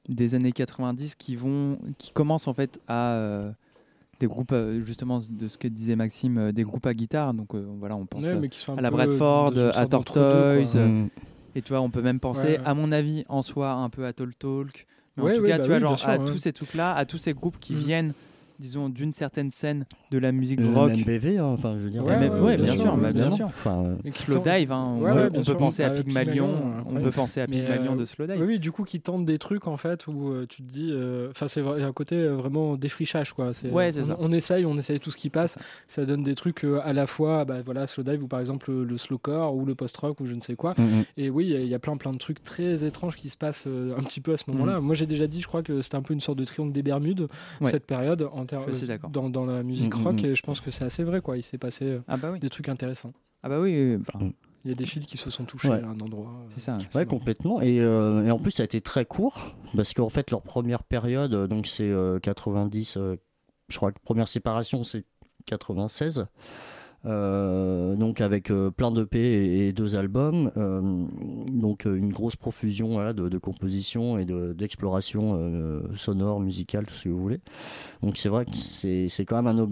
des années quatre-vingt-dix qui vont qui commencent en fait à euh, des groupes euh, justement de ce que disait Maxime, euh, des groupes à guitare, donc euh, voilà on pense ouais, à, à la Bradford, à Tortoise euh, et tu vois on peut même penser ouais, ouais. à mon avis en soi un peu à Talk Talk, mais ouais, en tout ouais, cas bah tu vois oui, genre sûr, à ouais. tous ces trucs là, à tous ces groupes qui mmh. viennent disons, d'une certaine scène de la musique de rock. M B V, hein, enfin, je veux dire. Ouais, ouais, ouais, ouais, bien, bien sûr, sûr bien, bien sûr. sûr. Enfin, euh... Slowdive, hein, on, ouais, ouais, on peut penser à Pygmalion, euh, on ouais. peut penser à Pygmalion euh, de Slowdive. Oui, oui, du coup, qui tente des trucs en fait où euh, tu te dis, enfin, euh, c'est vrai, un côté euh, vraiment défrichage, quoi. C'est, ouais, c'est on, ça. On essaye, on essaye tout ce qui passe. Ça donne des trucs euh, à la fois, bah voilà, Slowdive ou par exemple le, le slowcore ou le post-rock ou je ne sais quoi. Mm-hmm. Et oui, il y, y a plein, plein de trucs très étranges qui se passent euh, un petit peu à ce moment-là. Mm-hmm. Moi, j'ai déjà dit, je crois que c'était un peu une sorte de triangle des Bermudes ouais. cette période en ter- dans, dans la musique rock mm-hmm. et je pense que c'est assez vrai, quoi. Il s'est passé euh, ah bah oui. des trucs intéressants. Ah bah oui, enfin, il y a des fils qui se sont touchés ouais. à un endroit. C'est ça. C'est ouais, complètement. Et, euh, et en plus, ça a été très court parce qu'en fait, leur première période, donc c'est euh, quatre-vingt-dix, euh, je crois que première séparation, c'est quatre-vingt-seize. Euh, donc avec euh, plein d'E P et, et deux albums, euh, donc euh, une grosse profusion voilà, de, de compositions et de, d'explorations euh, sonores, musicales, tout ce que vous voulez. Donc c'est vrai que c'est, c'est quand même un,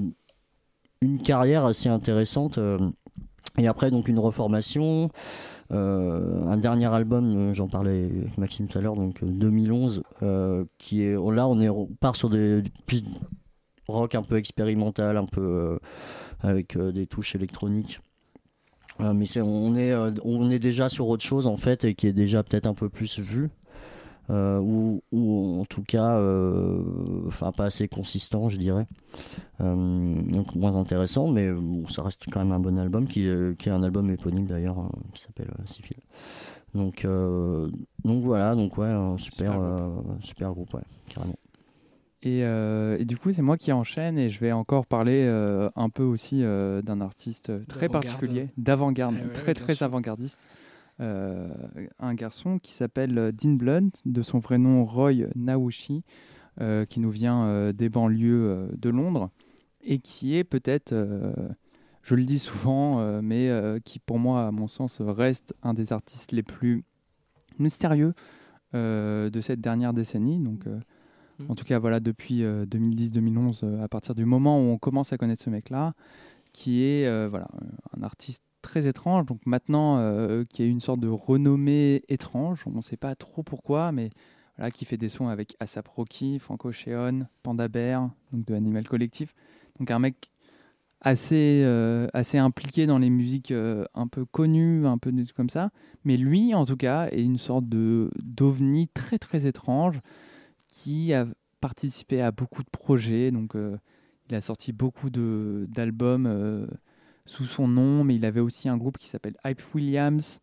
une carrière assez intéressante. Euh, et après donc une reformation, euh, un dernier album, euh, j'en parlais avec Maxime tout à l'heure, donc euh, deux mille onze, euh, qui est là on, est, on part sur des, des rock un peu expérimental, un peu euh, avec euh, des touches électroniques, euh, mais c'est, on est euh, on est déjà sur autre chose en fait et qui est déjà peut-être un peu plus vu euh, ou, ou en tout cas euh, enfin pas assez consistant je dirais, euh, donc moins intéressant, mais bon, ça reste quand même un bon album qui euh, qui est un album éponyme d'ailleurs hein, qui s'appelle euh, Seefeel. Donc euh, donc voilà donc ouais un super super groupe, euh, super groupe ouais carrément. Et, euh, et du coup, c'est moi qui enchaîne et je vais encore parler euh, un peu aussi euh, d'un artiste très d'avant-garde. particulier, d'avant-garde, eh ouais, très très sûr. avant-gardiste. Euh, un garçon qui s'appelle Dean Blunt, de son vrai nom Roy Naouchi, euh, qui nous vient euh, des banlieues euh, de Londres et qui est peut-être, euh, je le dis souvent, euh, mais euh, qui pour moi, à mon sens, reste un des artistes les plus mystérieux euh, de cette dernière décennie. Donc... Euh, En tout cas, voilà, depuis euh, deux mille dix deux mille onze, euh, à partir du moment où on commence à connaître ce mec-là, qui est euh, voilà, un artiste très étrange, donc maintenant euh, qui a une sorte de renommée étrange, on ne sait pas trop pourquoi, mais voilà, qui fait des sons avec A$AP Rocky, Franco Ocean, Panda Bear, donc de Animal Collective. Donc un mec assez, euh, assez impliqué dans les musiques euh, un peu connues, un peu comme ça. Mais lui, en tout cas, est une sorte de, d'ovni très très étrange, qui a participé à beaucoup de projets. Donc, euh, il a sorti beaucoup de, d'albums euh, sous son nom, mais il avait aussi un groupe qui s'appelle Hype Williams,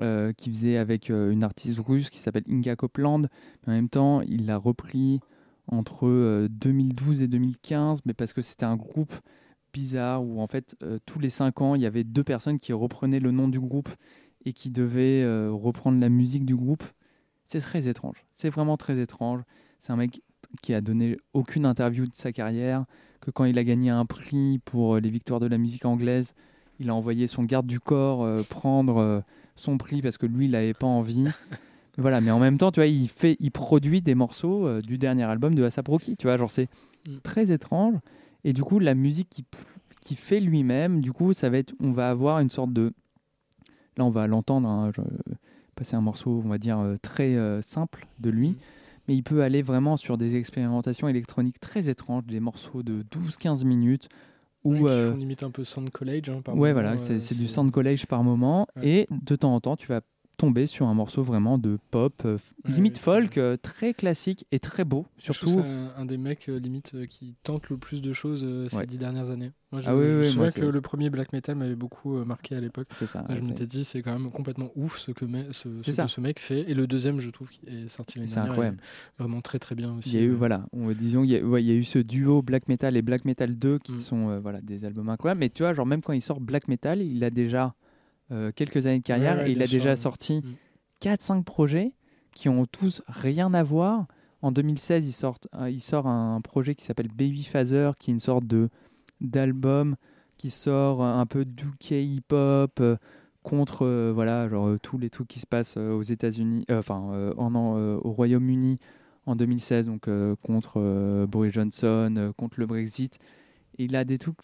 euh, qui faisait avec euh, une artiste russe qui s'appelle Inga Copeland. Mais en même temps, il l'a repris entre euh, deux mille douze et deux mille quinze, mais parce que c'était un groupe bizarre où, en fait, euh, tous les cinq ans, il y avait deux personnes qui reprenaient le nom du groupe et qui devaient euh, reprendre la musique du groupe. C'est très étrange. C'est vraiment très étrange. C'est un mec qui a donné aucune interview de sa carrière, que quand il a gagné un prix pour les victoires de la musique anglaise, il a envoyé son garde du corps euh, prendre euh, son prix parce que lui, il n'avait pas envie. Voilà, mais en même temps, tu vois, il, fait, il produit des morceaux euh, du dernier album de A$AP Rocky, tu vois, genre c'est très étrange. Et du coup, la musique qu'il, qu'il fait lui-même, du coup, ça va être, on va avoir une sorte de... Là, on va l'entendre, hein, je... passer un morceau, on va dire, euh, très euh, simple de lui, mmh. mais il peut aller vraiment sur des expérimentations électroniques très étranges, des morceaux de douze à quinze minutes. Où, ouais, qui euh, font limite un peu Sound Collage. Hein, par ouais, moment, voilà, euh, c'est, c'est, c'est du Sound Collage par moment. Ouais. Et de temps en temps, tu vas tomber sur un morceau vraiment de pop, euh, ouais, limite oui, folk, euh, très classique et très beau. Surtout, je trouve ça un des mecs euh, limite euh, qui tente le plus de choses euh, ces ouais. dix dernières années. Moi, je, ah oui, je, je oui, me souviens que c'est... le premier black metal m'avait beaucoup euh, marqué à l'époque. C'est ça. Là, je c'est... m'étais dit, c'est quand même complètement ouf ce que, me... ce, ce, que ce mec fait. Et le deuxième, je trouve, est sorti l'année dernière. Vraiment très très bien aussi. Il y a eu, voilà, on, disons, il y, a, ouais, il y a eu ce duo black metal et black metal deux qui mm. sont euh, voilà, des albums incroyables. Mais tu vois, genre, même quand il sort black metal, il a déjà euh, quelques années de carrière ouais, ouais, et il a sûr, déjà ouais. sorti mm. quatre cinq projets qui ont tous rien à voir. En deux mille seize, il sort, euh, il sort un projet qui s'appelle Baby Father, qui est une sorte de. d'album qui sort un peu duke hip-hop euh, contre euh, voilà genre euh, tous les trucs qui se passent euh, aux États-Unis enfin euh, euh, euh, au Royaume-Uni en deux mille seize donc euh, contre euh, Boris Johnson euh, contre le Brexit. Et il a des trucs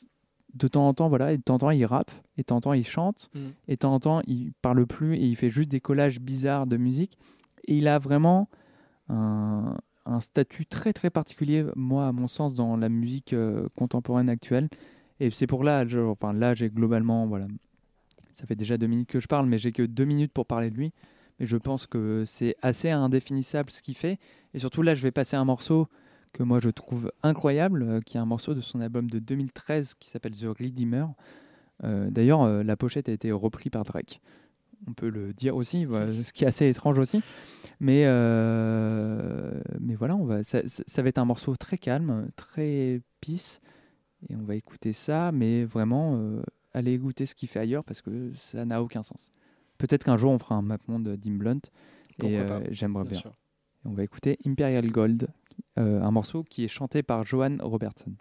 de temps en temps voilà et de temps en temps il rappe et de temps en temps il chante mm. et de temps en temps il parle plus et il fait juste des collages bizarres de musique et il a vraiment un un statut très très particulier, moi à mon sens, dans la musique euh, contemporaine actuelle, et c'est pour là, je, enfin là j'ai globalement, voilà, ça fait déjà deux minutes que je parle, mais j'ai que deux minutes pour parler de lui, mais je pense que c'est assez indéfinissable ce qu'il fait, et surtout là je vais passer un morceau que moi je trouve incroyable, euh, qui est un morceau de son album de deux mille treize qui s'appelle The Glimmer. Euh, d'ailleurs euh, la pochette a été reprise par Drake, on peut le dire aussi, voilà, ce qui est assez étrange aussi, mais euh, mais voilà, on va, ça, ça va être un morceau très calme, très peace, et on va écouter ça, mais vraiment euh, allez écouter ce qu'il fait ailleurs parce que ça n'a aucun sens. Peut-être qu'un jour on fera un MapMonde d'Im Blunt, et euh, j'aimerais bien, bien. Et on va écouter Imperial Gold, euh, un morceau qui est chanté par Joan Robertson.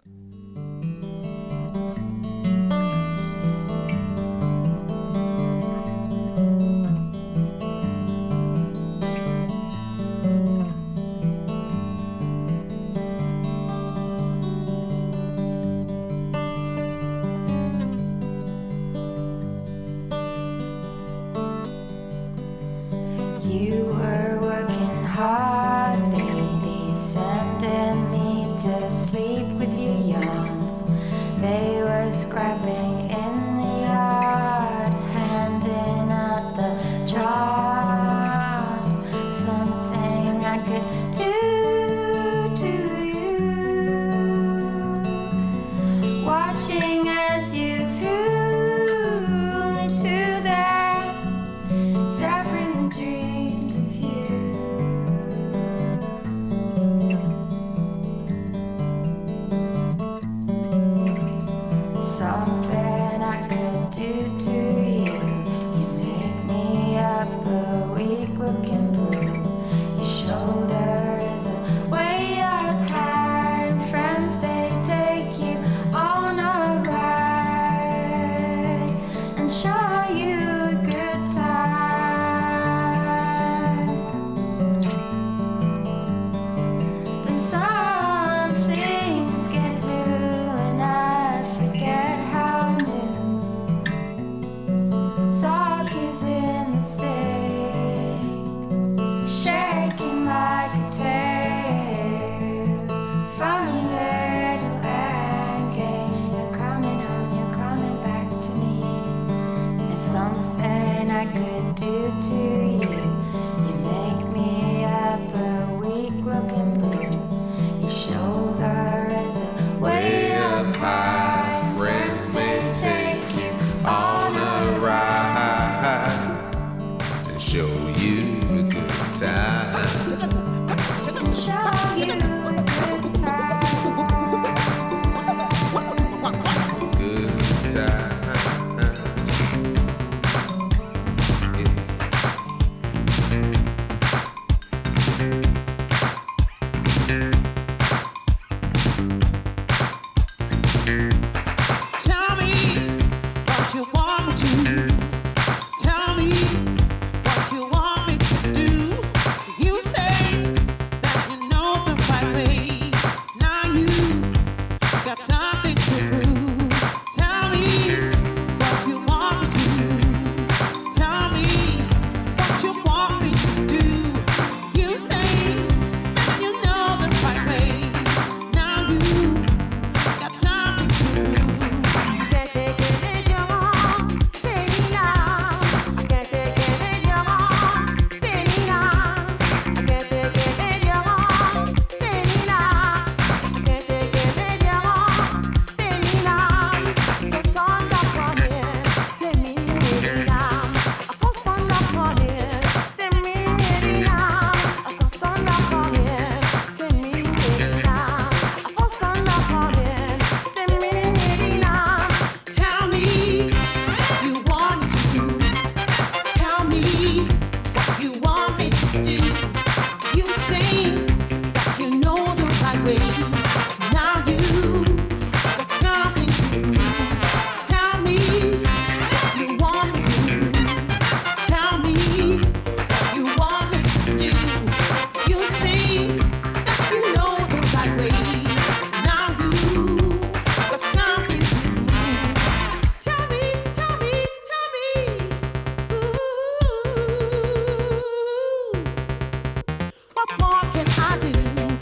What more can I do?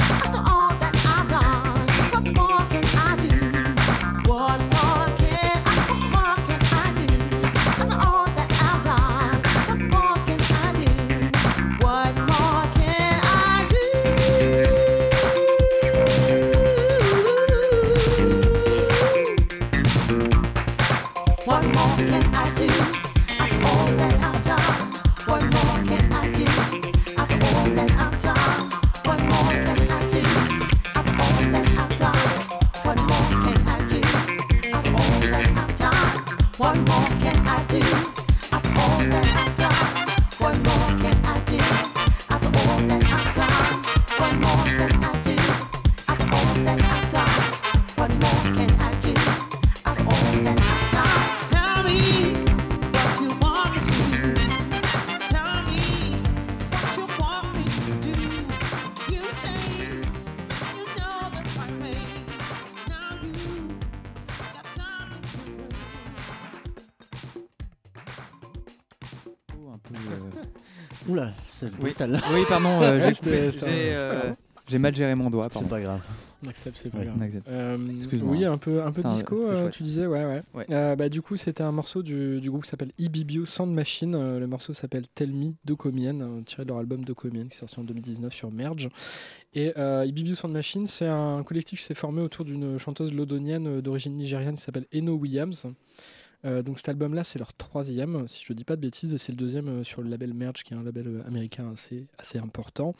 Oula, c'est brutal. Oui, oui pardon, euh, j'ai, j'ai, j'ai, euh, j'ai mal géré mon doigt. Pardon. C'est pas grave. On accepte, c'est pas ouais, grave. Euh, Excuse-moi. Oui, un peu, un peu disco, un, euh, tu disais. Ouais, ouais. ouais. Euh, bah, du coup, c'était un morceau du, du groupe qui s'appelle E B B U Sound Machine. Euh, le morceau s'appelle Tell Me Docomienne, tiré de leur album Docomienne, qui est sorti en deux mille dix-neuf sur Merge. Et euh, E B B U Sound Machine, c'est un collectif qui s'est formé autour d'une chanteuse londonienne d'origine nigériane qui s'appelle Eno Williams. Euh, donc cet album-là, c'est leur troisième, si je ne dis pas de bêtises, et c'est le deuxième euh, sur le label Merge, qui est un label euh, américain assez, assez important.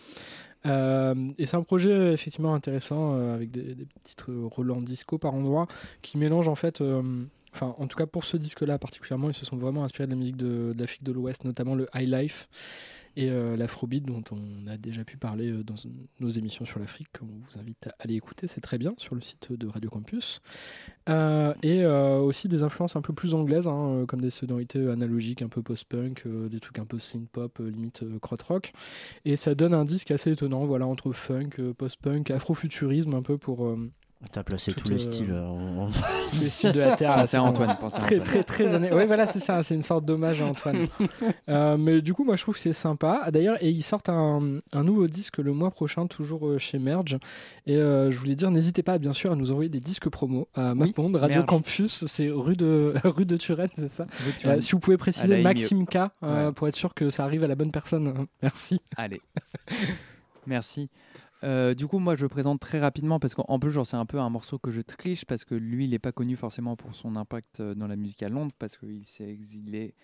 Euh, et c'est un projet effectivement intéressant, euh, avec des, des petites euh, relents disco par endroits, qui mélangent en fait... Euh, Enfin, en tout cas, pour ce disque-là particulièrement, ils se sont vraiment inspirés de la musique de, de l'Afrique de l'Ouest, notamment le High Life et euh, l'Afrobeat, dont on a déjà pu parler euh, dans nos émissions sur l'Afrique, qu'on vous invite à aller écouter, c'est très bien, sur le site de Radio Campus. Euh, et euh, aussi des influences un peu plus anglaises, hein, comme des sonorités analogiques, un peu post-punk, euh, des trucs un peu synth-pop, euh, limite euh, crot-rock. Et ça donne un disque assez étonnant, voilà, entre funk, euh, post-punk, afrofuturisme, un peu pour... Euh, T'as placé Tout tous les euh... styles. On... Les styles de la Terre. Pensez à Antoine. Pensez à Antoine. Très, très, très années. Oui, voilà, c'est ça. C'est une sorte d'hommage à Antoine. euh, mais du coup, moi, je trouve que c'est sympa. D'ailleurs, et ils sortent un, un nouveau disque le mois prochain, toujours chez Merge. Et euh, je voulais dire, n'hésitez pas, bien sûr, à nous envoyer des disques promo à MapMonde, oui, Radio Merge. Campus. C'est rue de, rue de Turenne, c'est ça Turenne. Euh, Si vous pouvez préciser Maxime K, euh, ouais. pour être sûr que ça arrive à la bonne personne. Merci. Allez. Merci. Euh, du coup, moi, je présente très rapidement parce qu'en plus, genre, c'est un peu un morceau que je triche parce que lui, il n'est pas connu forcément pour son impact dans la musique à Londres parce qu'il s'est exilé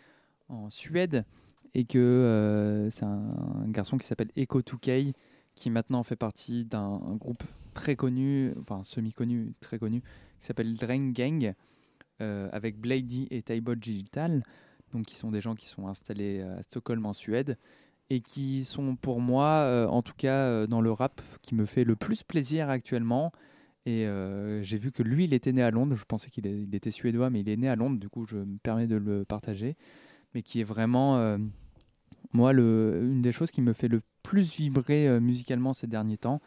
en Suède et que euh, c'est un, un garçon qui s'appelle Echo two K qui maintenant fait partie d'un groupe très connu, enfin semi-connu, très connu, qui s'appelle Drain Gang euh, avec Bladey et Tybalt Digital, donc qui sont des gens qui sont installés à Stockholm en Suède. Et qui sont pour moi, euh, en tout cas euh, dans le rap, qui me fait le plus plaisir actuellement. Et euh, j'ai vu que lui, il était né à Londres. Je pensais qu'il est, il était suédois, mais il est né à Londres. Du coup, je me permets de le partager. Mais qui est vraiment, euh, moi, le, une des choses qui me fait le plus vibrer euh, musicalement ces derniers temps.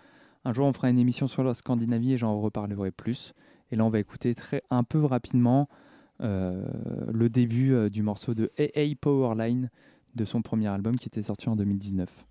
Un jour, on fera une émission sur la Scandinavie et j'en reparlerai plus. Et là, on va écouter très, un peu rapidement euh, le début euh, du morceau de A A Powerline, de son premier album qui était sorti en deux mille dix-neuf.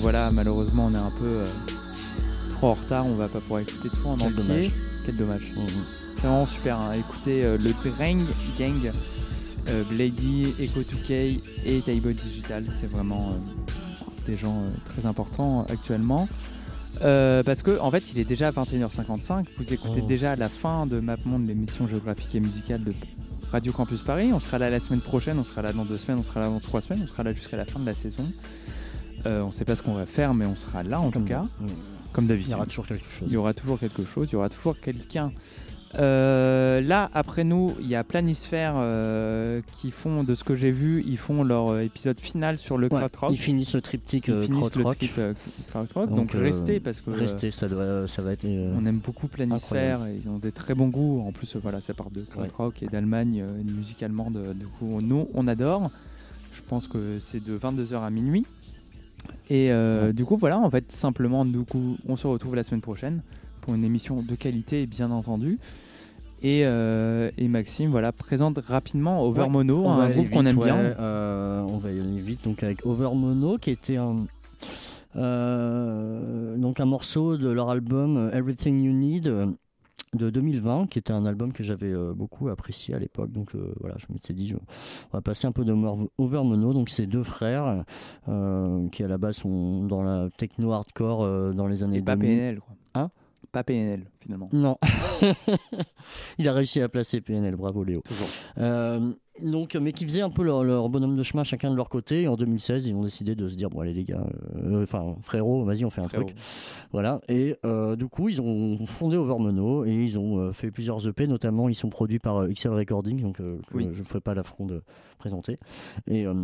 Voilà, malheureusement, on est un peu euh, trop en retard. On va pas pouvoir écouter tout en entier. Dommage. Quel dommage. Mmh. C'est vraiment super. Hein. Écoutez euh, le Drang Gang, euh, Bladey, Echo two K et Table Digital. C'est vraiment euh, des gens euh, très importants euh, actuellement. Euh, parce que en fait, il est déjà à vingt et une heures cinquante-cinq. Vous écoutez oh. déjà la fin de MapMonde, l'émission géographique et musicale de Radio Campus Paris. On sera là la semaine prochaine. On sera là dans deux semaines. On sera là dans trois semaines. On sera là jusqu'à la fin de la saison. Euh, on ne sait pas ce qu'on va faire, mais on sera là en tout cas. Oui. Comme d'habitude. Il y aura toujours quelque chose. Il y aura toujours quelque chose, il y aura toujours quelqu'un. Euh, là, après nous, il y a Planisphère euh, qui font, de ce que j'ai vu, ils font leur épisode final sur le ouais, krautrock. Ils finissent le triptyque euh, krautrock. Trip, euh, donc, donc euh, restez, parce que restez, euh, ça doit, ça va être. Euh, on aime beaucoup Planisphère. Ils ont des très bons goûts. En plus, euh, voilà, ça part de krautrock ouais. et d'Allemagne, euh, une musique allemande. Du coup, nous, on adore. Je pense que c'est de vingt-deux heures à minuit. Et euh, ouais. du coup, voilà, en fait, simplement, du coup, on se retrouve la semaine prochaine pour une émission de qualité, bien entendu. Et, euh, et Maxime, voilà, présente rapidement Over ouais, Mono, un groupe qu'on aime ouais, bien. Euh, on va y aller vite, donc avec Over Mono, qui était un, euh, donc un morceau de leur album Everything You Need de deux mille vingt, qui était un album que j'avais euh, beaucoup apprécié à l'époque. Donc euh, voilà, je m'étais dit, je, on va passer un peu de Over Mono. Donc c'est deux frères euh, qui à la base sont dans la techno hardcore euh, dans les années et deux mille. Pas P N L, quoi. Hein? Pas P N L finalement. Non. Il a réussi à placer P N L, bravo Léo. Toujours. Euh, donc, mais qui faisaient un peu leur, leur bonhomme de chemin chacun de leur côté. Et en deux mille seize, ils ont décidé de se dire bon allez les gars, enfin euh, frérot, vas-y on fait un frérot. Truc. Voilà. Et euh, du coup, ils ont fondé Over Mono et ils ont euh, fait plusieurs E P. Notamment, ils sont produits par euh, X L Recording, donc euh, oui. je ne ferai pas l'affront de présenter. Et euh,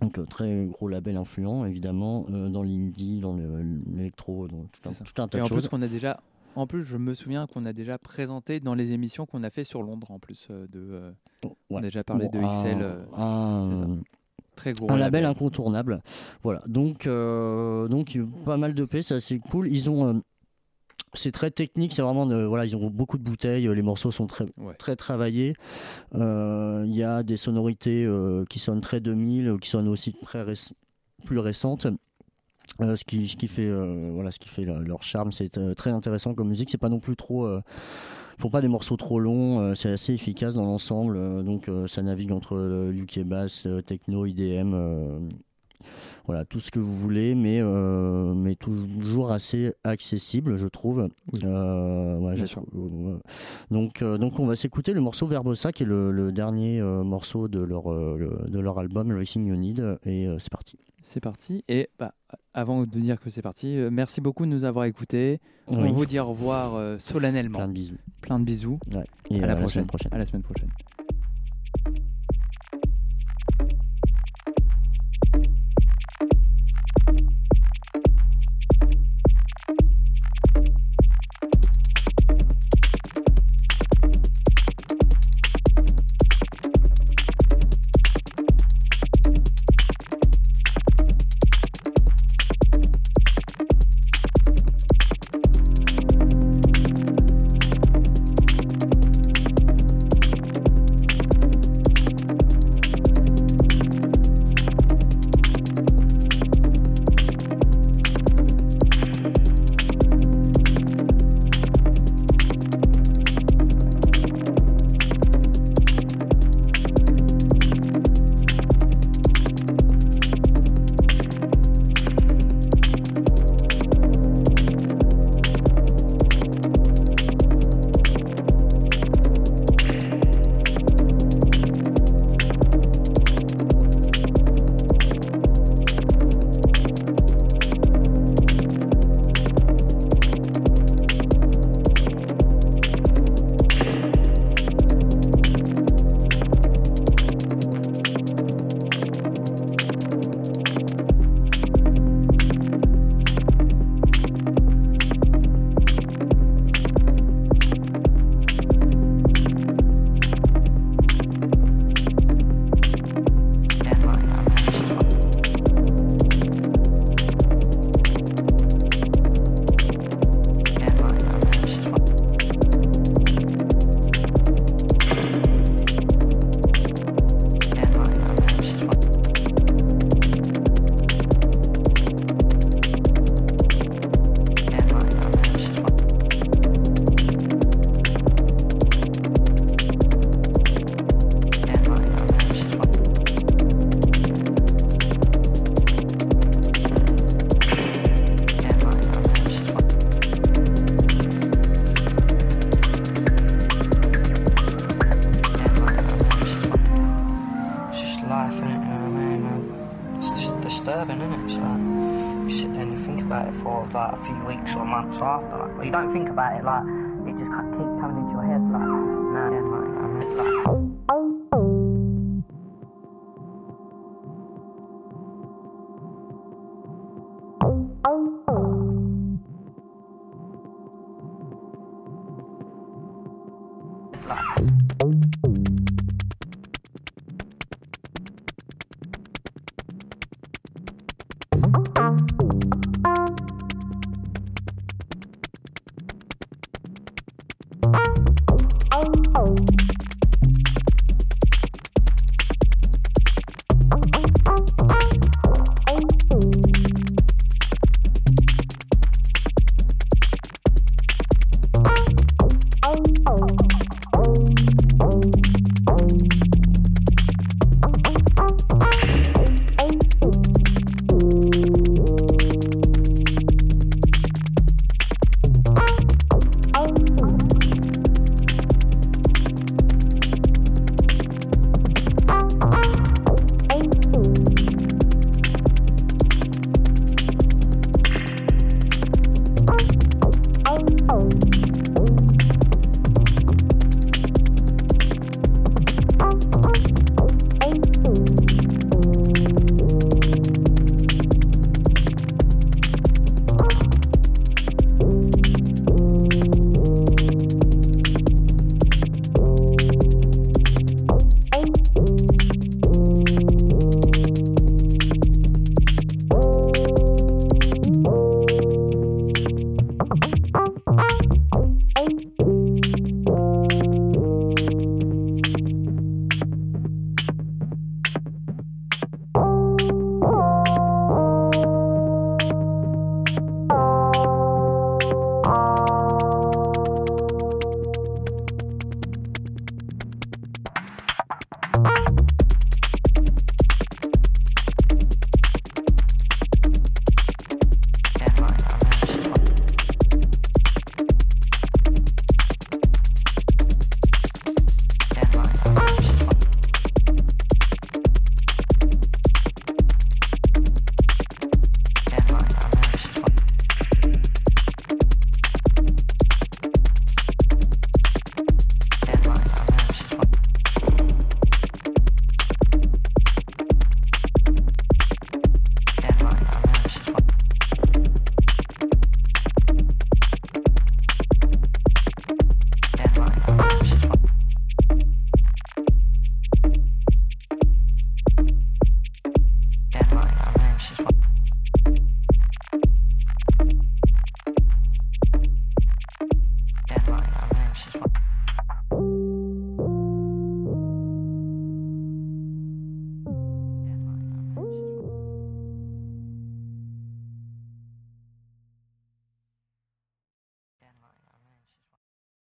donc très gros label influent évidemment euh, dans l'indie, dans le, l'électro, dans tout un, tout un tas et de choses. Et en plus on a déjà, en plus je me souviens qu'on a déjà présenté dans les émissions qu'on a fait sur Londres en plus euh, de, euh, ouais. on a déjà parlé bon, de X L, euh, euh, c'est ça. Très gros un label, label incontournable. Voilà donc euh, donc pas mal de P, c'est assez cool. Ils ont euh, c'est très technique, c'est vraiment de, voilà, ils ont beaucoup de bouteilles, les morceaux sont très ouais. très travaillés. Il euh, y a des sonorités euh, qui sonnent très deux mille, qui sonnent aussi très réc- plus récentes. Euh, ce qui ce qui fait euh, voilà, ce qui fait la, leur charme, c'est euh, très intéressant comme musique. C'est pas non plus trop euh, faut pas des morceaux trop longs, euh, c'est assez efficace dans l'ensemble. Euh, donc euh, ça navigue entre euh, U K bass, euh, techno, I D M. Euh, Voilà, tout ce que vous voulez, mais, euh, mais toujours assez accessible, je trouve. Oui. Euh, ouais, j'ai... Donc, euh, donc, on va s'écouter le morceau Verbosa, qui est le, le dernier euh, morceau de leur, euh, de leur album, Racing You Need, et euh, c'est parti. C'est parti, et bah, avant de dire que c'est parti, euh, merci beaucoup de nous avoir écoutés. On oui. vous dit au revoir euh, solennellement. Plein de bisous. Plein de bisous. Ouais. Et à, à, la à, prochaine. La prochaine. à la semaine prochaine. after. Like, well, you don't think about it, like, it just kind of keeps coming into your head, like, no, yeah, like, I'm just like... Bye.